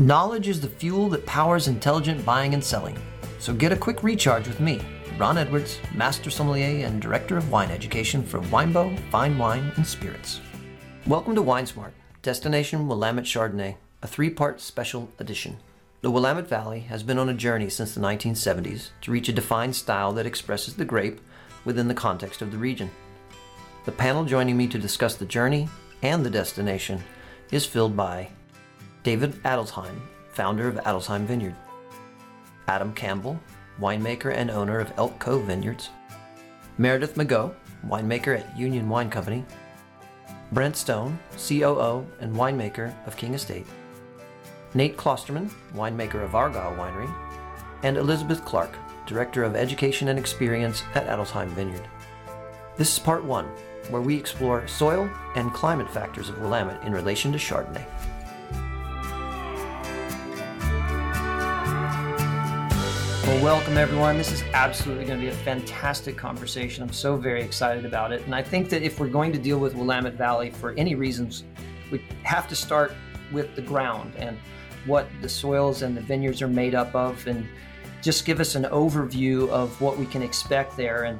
Knowledge is the fuel that powers intelligent buying and selling. So get a quick recharge with me, Ron Edwards, Master Sommelier and Director of Wine Education for Winebow, Fine Wine, and Spirits. Welcome to WineSmart, Destination Willamette Chardonnay, a three-part special edition. The Willamette Valley has been on a journey since the 1970s to reach a defined style that expresses the grape within the context of the region. The panel joining me to discuss the journey and the destination is filled by David Adelsheim, founder of Adelsheim Vineyard; Adam Campbell, winemaker and owner of Elk Cove Vineyards; Meredith McGough, winemaker at Union Wine Company; Brent Stone, COO and winemaker of King Estate; Nate Klosterman, winemaker of Argyle Winery; and Elizabeth Clark, Director of Education and Experience at Adelsheim Vineyard. This is part one, where we explore soil and climate factors of Willamette in relation to Chardonnay. Well, welcome everyone. This is absolutely going to be a fantastic conversation. I'm so very excited about it. And I think that if we're going to deal with Willamette Valley for any reasons, we have to start with the ground and what the soils and the vineyards are made up of, and just give us an overview of what we can expect there. And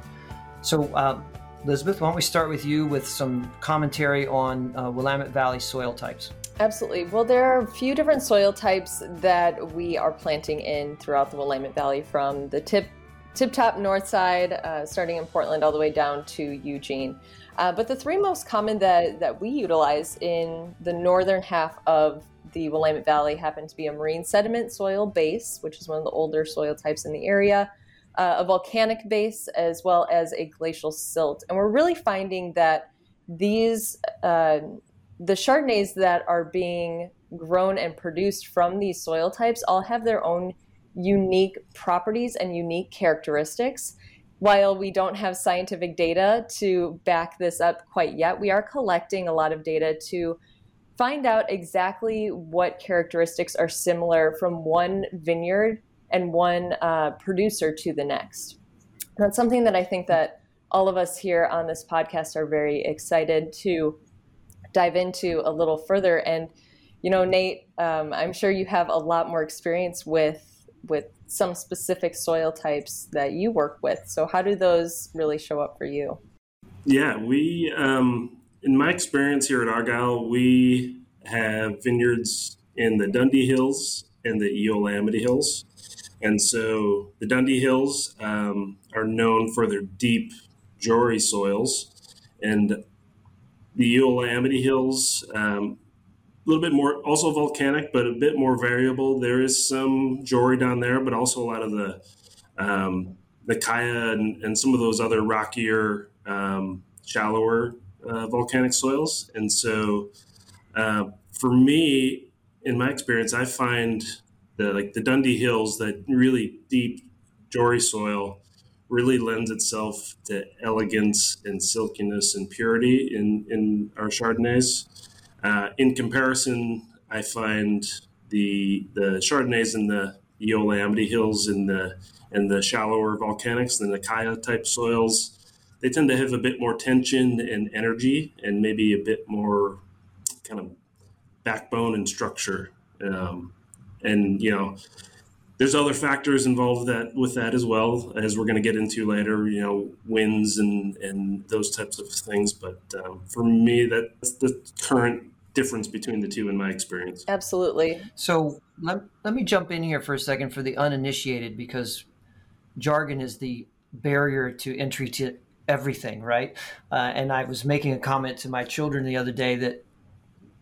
so, Elizabeth, why don't we start with you with some commentary on Willamette Valley soil types? Absolutely. Well, there are a few different soil types that we are planting in throughout the Willamette Valley, from the tip-top north side, starting in Portland, all the way down to Eugene. But the three most common that we utilize in the northern half of the Willamette Valley happen to be a marine sediment soil base, which is one of the older soil types in the area, a volcanic base, as well as a glacial silt. And we're really finding that the Chardonnays that are being grown and produced from these soil types all have their own unique properties and unique characteristics. While we don't have scientific data to back this up quite yet, we are collecting a lot of data to find out exactly what characteristics are similar from one vineyard and one producer to the next. That's something that I think that all of us here on this podcast are very excited to dive into a little further. And, you know, Nate, I'm sure you have a lot more experience with some specific soil types that you work with. So how do those really show up for you? Yeah, we, in my experience here at Argyle, we have vineyards in the Dundee Hills and the Eola-Amity Hills. And so the Dundee Hills are known for their deep jory soils, and the Eola-Amity Hills, a little bit more, also volcanic, but a bit more variable. There is some jory down there, but also a lot of the Kaya and some of those other rockier, shallower volcanic soils. And so for me, in my experience, I find the Dundee Hills, that really deep jory soil, really lends itself to elegance and silkiness and purity in our Chardonnays. In comparison, I find the Chardonnays in the Eola-Amity Hills and the shallower volcanics and the Kaya type soils, they tend to have a bit more tension and energy, and maybe a bit more kind of backbone and structure. And you know, there's other factors involved with that as well, as we're going to get into later, you know, winds and those types of things. But for me, that's the current difference between the two in my experience. Absolutely. So let me jump in here for a second for the uninitiated, because jargon is the barrier to entry to everything, right? And I was making a comment to my children the other day that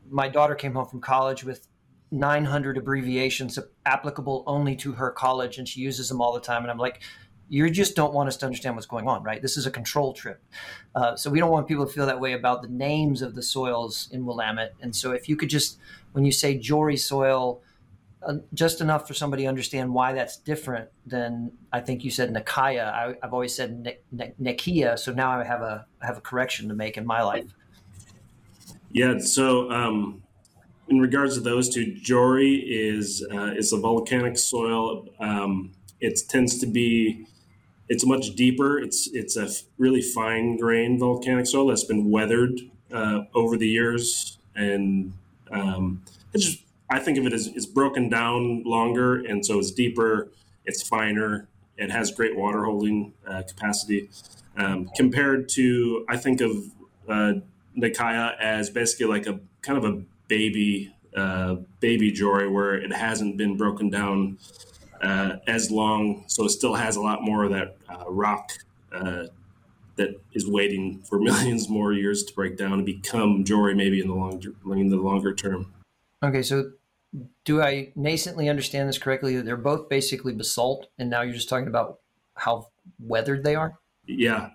my daughter came home from college with 900 abbreviations applicable only to her college, and she uses them all the time. And I'm like, you just don't want us to understand what's going on, right? This is a control trip. So we don't want people to feel that way about the names of the soils in Willamette. And so if you could just, when you say jory soil, just enough for somebody to understand why that's different than, I think you said Nekia. I've always said Nekia. So now I have a correction to make in my life. Yeah. So, in regards to those two, jory is a volcanic soil. It tends to be, it's much deeper. It's a really fine-grained volcanic soil that's been weathered over the years, and I think of it as it's broken down longer, and so it's deeper, it's finer, it has great water holding capacity. Compared to, I think of Nekia as basically like a kind of a baby jory, where it hasn't been broken down as long, so it still has a lot more of that rock that is waiting for millions more years to break down and become jory, maybe in the longer term. Okay, so do I nascently understand this correctly, that they're both basically basalt, and now you're just talking about how weathered they are? Yeah.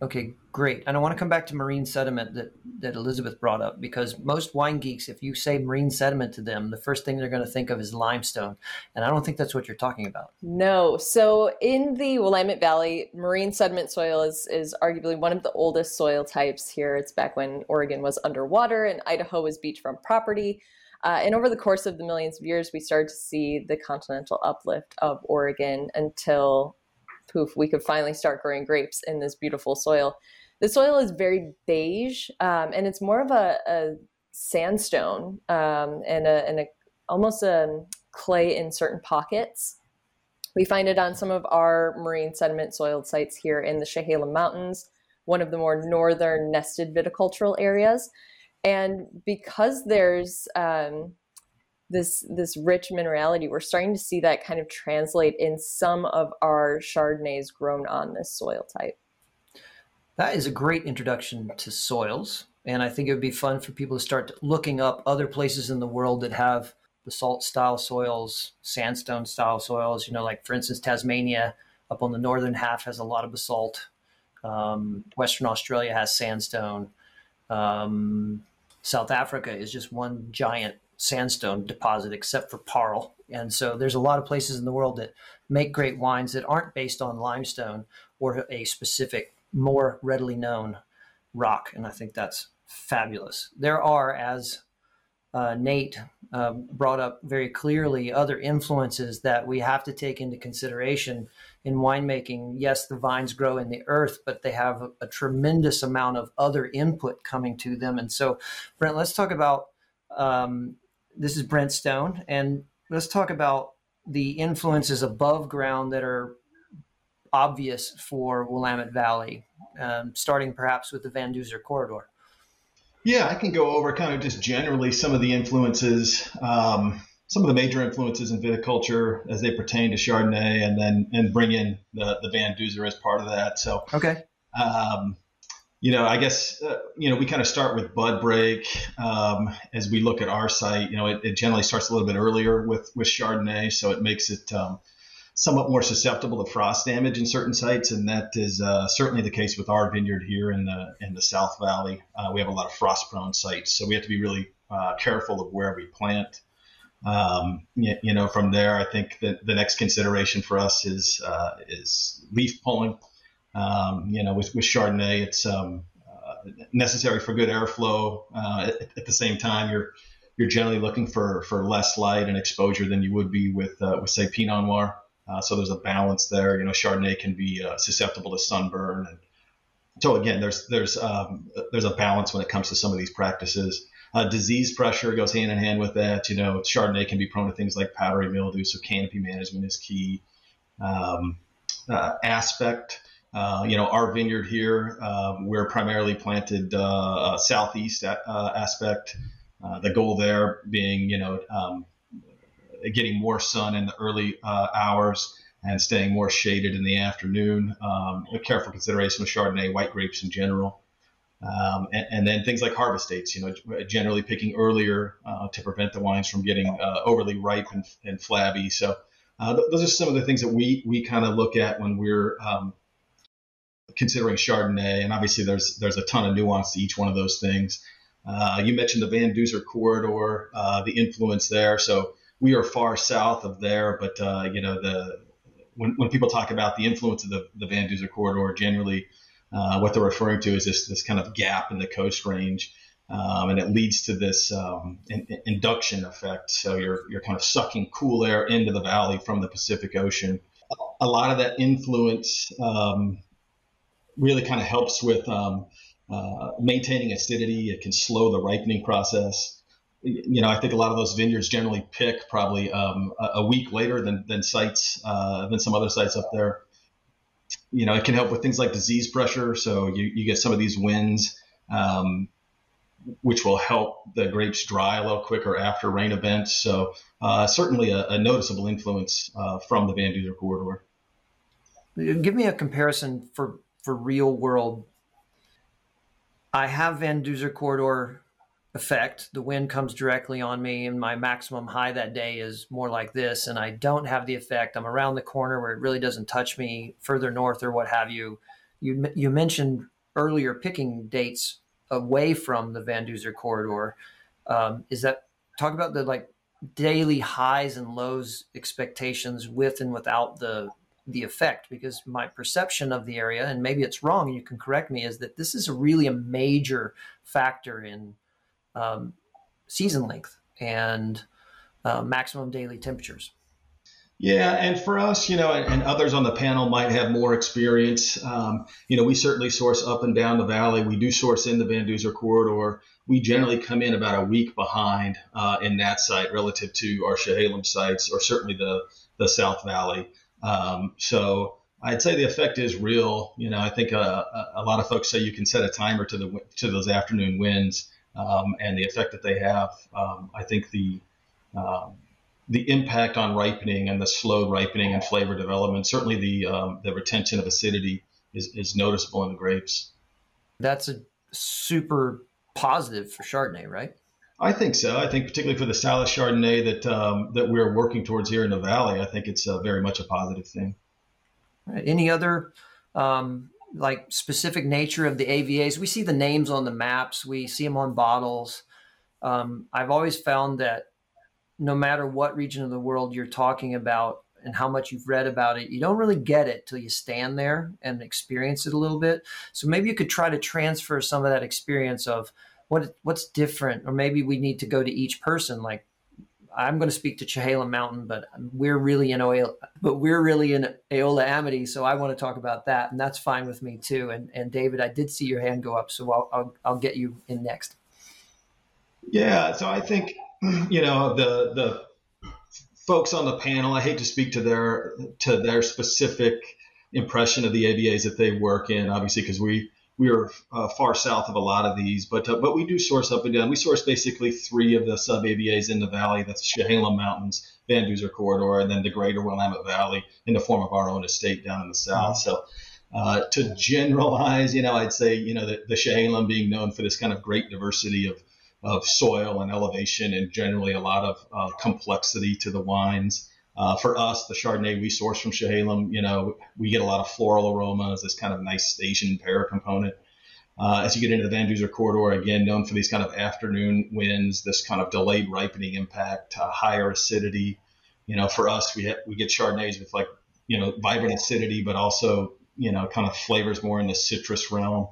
Okay, great. And I want to come back to marine sediment that Elizabeth brought up, because most wine geeks, if you say marine sediment to them, the first thing they're going to think of is limestone. And I don't think that's what you're talking about. No. So in the Willamette Valley, marine sediment soil is arguably one of the oldest soil types here. It's back when Oregon was underwater and Idaho was beachfront property. And over the course of the millions of years, we started to see the continental uplift of Oregon until, poof, we could finally start growing grapes in this beautiful soil. The soil is very beige, and it's more of a sandstone and almost a clay in certain pockets. We find it on some of our marine sediment soiled sites here in the Chehalem Mountains, one of the more northern nested viticultural areas. And because there's this rich minerality, we're starting to see that kind of translate in some of our Chardonnays grown on this soil type. That is a great introduction to soils. And I think it would be fun for people to start looking up other places in the world that have basalt style soils, sandstone style soils, like for instance, Tasmania up on the northern half has a lot of basalt. Western Australia has sandstone. South Africa is just one giant sandstone deposit except for Parl. And so there's a lot of places in the world that make great wines that aren't based on limestone or a specific, more readily known rock. And I think that's fabulous. There are, as Nate brought up very clearly, other influences that we have to take into consideration in winemaking. Yes, the vines grow in the earth, but they have a tremendous amount of other input coming to them. And so, Brent, let's talk about this is Brent Stone, and let's talk about the influences above ground that are obvious for Willamette Valley, starting perhaps with the Van Duzer Corridor. Yeah, I can go over kind of just generally some of the influences, some of the major influences in viticulture as they pertain to Chardonnay, and bring in the Van Duzer as part of that. So, okay. I guess, we kind of start with bud break as we look at our site. It generally starts a little bit earlier with Chardonnay, so it makes it somewhat more susceptible to frost damage in certain sites, and that is certainly the case with our vineyard here in the South Valley. We have a lot of frost-prone sites, so we have to be really careful of where we plant. From there, I think that the next consideration for us is leaf pulling. With Chardonnay, it's necessary for good airflow. At the same time, you're generally looking for less light and exposure than you would be with say Pinot Noir. So there's a balance there. Chardonnay can be susceptible to sunburn, and so again, there's a balance when it comes to some of these practices. Disease pressure goes hand in hand with that. Chardonnay can be prone to things like powdery mildew, so canopy management is key. Aspect. Our vineyard here, we're primarily planted southeast aspect. The goal there being, getting more sun in the early hours and staying more shaded in the afternoon. A careful consideration of Chardonnay, white grapes in general. And then things like harvest dates, generally picking earlier to prevent the wines from getting overly ripe and flabby. So those are some of the things that we kind of look at when we're considering Chardonnay, and obviously there's a ton of nuance to each one of those things. You mentioned the Van Duzer Corridor, the influence there. So we are far south of there, but when people talk about the influence of the Van Duzer Corridor, generally what they're referring to is this kind of gap in the Coast Range, and it leads to this induction effect. So you're kind of sucking cool air into the valley from the Pacific Ocean. A lot of that influence really kind of helps with maintaining acidity. It can slow the ripening process. you know, I think a lot of those vineyards generally pick probably a week later than sites, than some other sites up there. You know, it can help with things like disease pressure. So you get some of these winds, which will help the grapes dry a little quicker after rain events. So certainly a noticeable influence from the Van Duzer Corridor. Give me a comparison for real world. I have Van Duzer Corridor effect. The wind comes directly on me and my maximum high that day is more like this. And I don't have the effect. I'm around the corner where it really doesn't touch me further north or what have you. You mentioned earlier picking dates away from the Van Duzer Corridor. Talk about the like daily highs and lows expectations with and without the effect, because my perception of the area, and maybe it's wrong and you can correct me, is that this is really a major factor in season length and maximum daily temperatures. Yeah. And for us, you know, and others on the panel might have more experience. You know, we certainly source up and down the valley. We do source in the Van Duzer Corridor. We generally come in about a week behind in that site relative to our Chehalem sites, or certainly the South Valley. So I'd say the effect is real. You know, I think a lot of folks say you can set a timer to those afternoon winds. And the effect that they have, I think the impact on ripening and the slow ripening and flavor development, certainly the retention of acidity is noticeable in the grapes. That's a super positive for Chardonnay, right? I think so. I think particularly for the style of Chardonnay that we're working towards here in the Valley, I think it's very much a positive thing. Any other like specific nature of the AVAs? We see the names on the maps. We see them on bottles. I've always found that no matter what region of the world you're talking about and how much you've read about it, you don't really get it till you stand there and experience it a little bit. So maybe you could try to transfer some of that experience of what's different, or maybe we need to go to each person. Like, I'm going to speak to Chehalem Mountain, but we're really in Eola-Amity, so I want to talk about that, and that's fine with me too. And David, I did see your hand go up, so I'll get you in next. Yeah, so I think, you know, the folks on the panel, I hate to speak to their specific impression of the AVAs that they work in, obviously, because we are far south of a lot of these, but we do source up and down. We source basically three of the sub-AVAs in the valley. That's Chehalem Mountains, Van Duzer Corridor, and then the greater Willamette Valley in the form of our own estate down in the south. So to generalize, you know, I'd say, you know, the Chehalem being known for this kind of great diversity of soil and elevation and generally a lot of complexity to the wines. For us, the Chardonnay we source from Chehalem, you know, we get a lot of floral aromas, this kind of nice Asian pear component. As you get into the Van Duzer Corridor, again, known for these kind of afternoon winds, this kind of delayed ripening impact, higher acidity. You know, for us, we get Chardonnays with, like, you know, vibrant acidity, but also, you know, kind of flavors more in the citrus realm.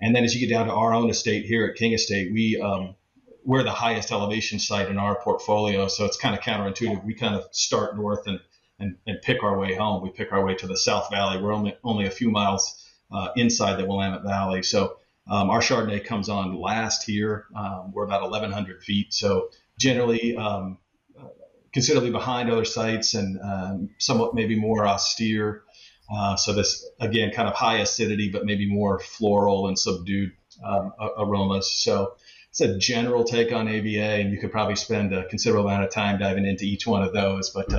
And then as you get down to our own estate here at King Estate, we're the highest elevation site in our portfolio. So it's kind of counterintuitive. We kind of start north and pick our way home. We pick our way to the South Valley. We're only a few miles inside the Willamette Valley. So our Chardonnay comes on last here. We're about 1,100 feet. So generally considerably behind other sites and somewhat maybe more austere. So this, again, kind of high acidity, but maybe more floral and subdued aromas. So it's a general take on AVA, and you could probably spend a considerable amount of time diving into each one of those. But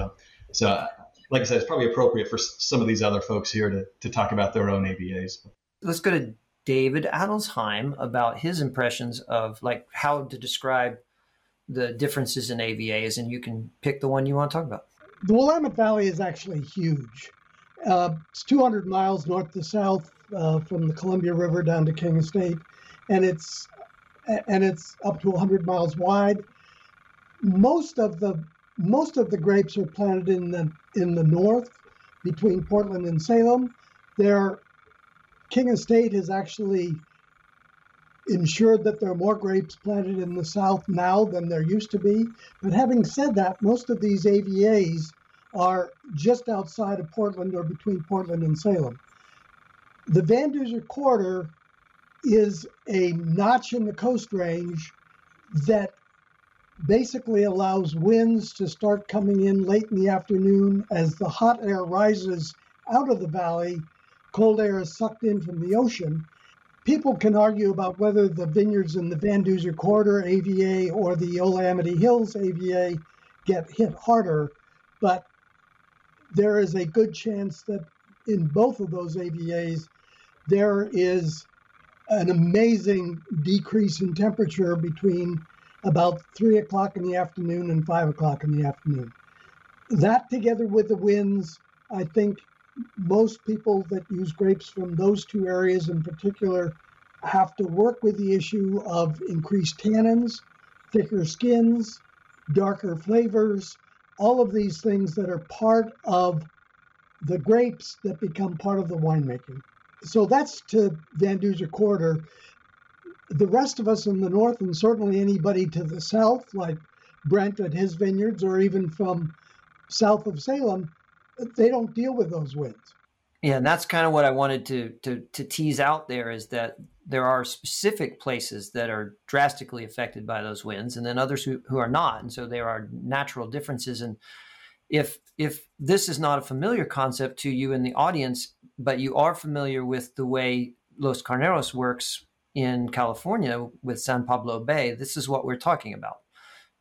so, like I said, it's probably appropriate for some of these other folks here to talk about their own AVAs. Let's go to David Adelsheim about his impressions of, like, how to describe the differences in AVAs, and you can pick the one you want to talk about. The Willamette Valley is actually huge. It's 200 miles north to south from the Columbia River down to King Estate, and it's up to 100 miles wide. Most of the grapes are planted in the north between Portland and Salem. Their King Estate has actually ensured that there are more grapes planted in the south now than there used to be. But having said that, most of these AVAs are just outside of Portland or between Portland and Salem. The Van Duzer Corridor is a notch in the Coast Range that basically allows winds to start coming in late in the afternoon. As the hot air rises out of the valley, cold air is sucked in from the ocean. People can argue about whether the vineyards in the Van Duzer Corridor AVA or the Eola-Amity Hills AVA get hit harder, but there is a good chance that in both of those AVAs, there is an amazing decrease in temperature between about 3 o'clock in the afternoon and 5 o'clock in the afternoon. That, together with the winds, I think most people that use grapes from those two areas in particular have to work with the issue of increased tannins, thicker skins, darker flavors, all of these things that are part of the grapes that become part of the winemaking. So that's to Van Duzer Corridor. The rest of us in the north, and certainly anybody to the south, like Brent at his vineyards, or even from south of Salem, they don't deal with those winds. Yeah, and that's kind of what I wanted to tease out there, is that there are specific places that are drastically affected by those winds, and then others who are not. And so there are natural differences. And if this is not a familiar concept to you in the audience, but you are familiar with the way Los Carneros works in California with San Pablo Bay, this is what we're talking about.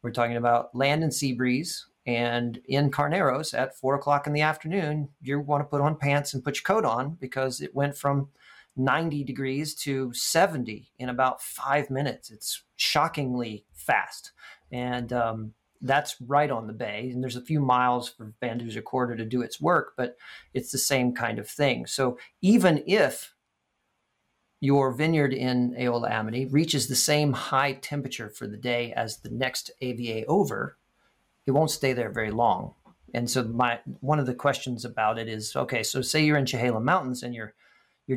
We're talking about land and sea breeze. And in Carneros at 4 o'clock in the afternoon, you want to put on pants and put your coat on, because it went from 90 degrees to 70 in about 5 minutes. It's shockingly fast. And that's right on the bay. And there's a few miles for Van Duzer Corridor to do its work, but it's the same kind of thing. So even if your vineyard in Eola-Amity reaches the same high temperature for the day as the next AVA over, it won't stay there very long. And so one of the questions about it is, okay, so say you're in Chehalem Mountains and your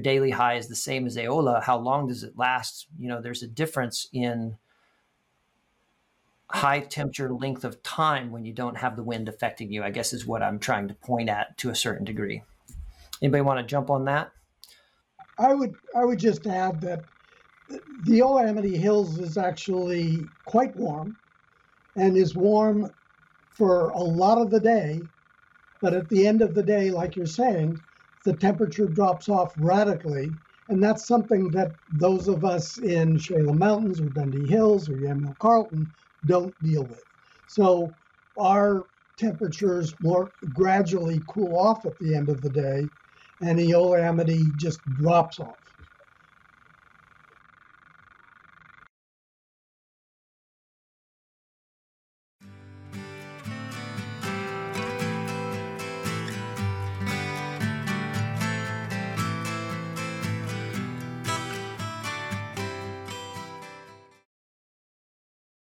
daily high is the same as Eola, how long does it last? You know, there's a difference in high temperature length of time when you don't have the wind affecting you, I guess is what I'm trying to point at to a certain degree. Anybody want to jump on that? I would just add that the Eola-Amity Hills is actually quite warm, and is warm for a lot of the day, but at the end of the day, like you're saying, the temperature drops off radically, and that's something that those of us in Chehalem Mountains or Dundee Hills or Yamhill-Carlton don't deal with. So our temperatures more gradually cool off at the end of the day, and Eola-Amity just drops off.